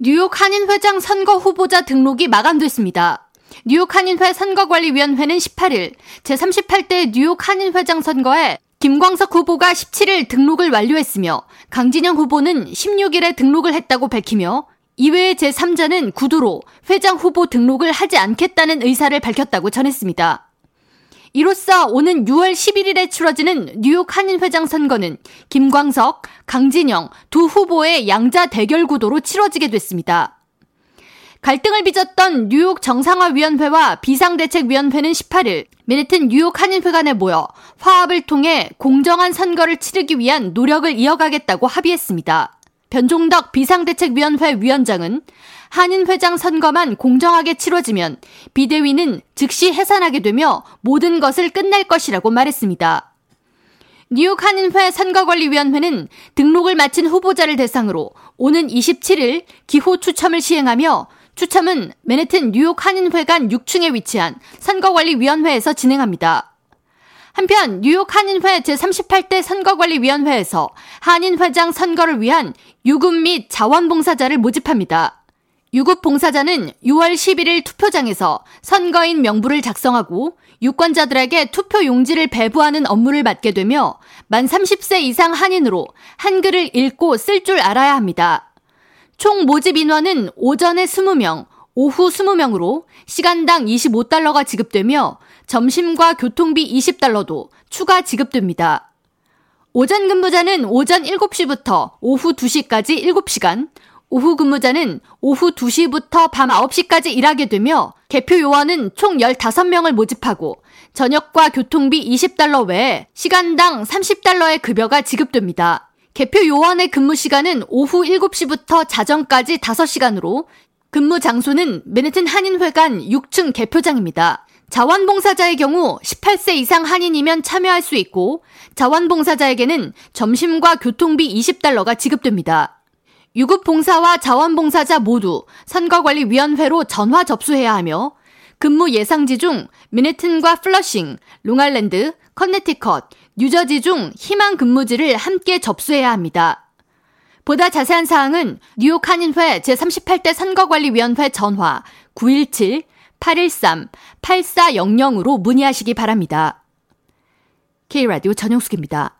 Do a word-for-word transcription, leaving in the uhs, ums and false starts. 뉴욕 한인회장 선거 후보자 등록이 마감됐습니다. 뉴욕 한인회 선거관리위원회는 십팔 일 제삼십팔 대 뉴욕 한인회장 선거에 김광석 후보가 십칠 일 등록을 완료했으며 강진영 후보는 십육 일에 등록을 했다고 밝히며 이외의 제삼자는 구두로 회장 후보 등록을 하지 않겠다는 의사를 밝혔다고 전했습니다. 이로써 오는 유월 십일일에 치러지는 뉴욕 한인회장 선거는 김광석, 강진영 두 후보의 양자 대결 구도로 치러지게 됐습니다. 갈등을 빚었던 뉴욕 정상화위원회와 비상대책위원회는 십팔 일 메리튼 뉴욕 한인회 간에 모여 화합을 통해 공정한 선거를 치르기 위한 노력을 이어가겠다고 합의했습니다. 변종덕 비상대책위원회 위원장은 한인회장 선거만 공정하게 치러지면 비대위는 즉시 해산하게 되며 모든 것을 끝낼 것이라고 말했습니다. 뉴욕 한인회 선거관리위원회는 등록을 마친 후보자를 대상으로 오는 이십칠 일 기호 추첨을 시행하며 추첨은 맨해튼 뉴욕 한인회 간 육 층에 위치한 선거관리위원회에서 진행합니다. 한편 뉴욕 한인회 제삼십팔 대 선거관리위원회에서 한인회장 선거를 위한 유급 및 자원봉사자를 모집합니다. 유급 봉사자는 유월 십일일 투표장에서 선거인 명부를 작성하고 유권자들에게 투표 용지를 배부하는 업무를 맡게 되며 만 삼십 세 이상 한인으로 한글을 읽고 쓸 줄 알아야 합니다. 총 모집 인원은 오전에 이십 명, 오후 이십 명으로 시간당 이십오 달러가 지급되며 점심과 교통비 이십 달러도 추가 지급됩니다. 오전 근무자는 오전 일곱 시부터 오후 두 시까지 일곱 시간, 오후 근무자는 오후 두 시부터 밤 아홉 시까지 일하게 되며 개표 요원은 총 열다섯 명을 모집하고 저녁과 교통비 이십 달러 외에 시간당 삼십 달러의 급여가 지급됩니다. 개표 요원의 근무 시간은 오후 일곱 시부터 자정까지 다섯 시간으로 근무 장소는 맨해튼 한인회관 육 층 개표장입니다. 자원봉사자의 경우 십팔 세 이상 한인이면 참여할 수 있고 자원봉사자에게는 점심과 교통비 이십 달러가 지급됩니다. 유급봉사와 자원봉사자 모두 선거관리위원회로 전화 접수해야 하며 근무 예상지 중 맨해튼과 플러싱, 롱아일랜드, 커네티컷, 뉴저지 중 희망 근무지를 함께 접수해야 합니다. 보다 자세한 사항은 뉴욕 한인회 제삼십팔 대 선거관리위원회 전화 구일칠 팔일삼 팔사공공으로 문의하시기 바랍니다. K-라디오 전영숙입니다.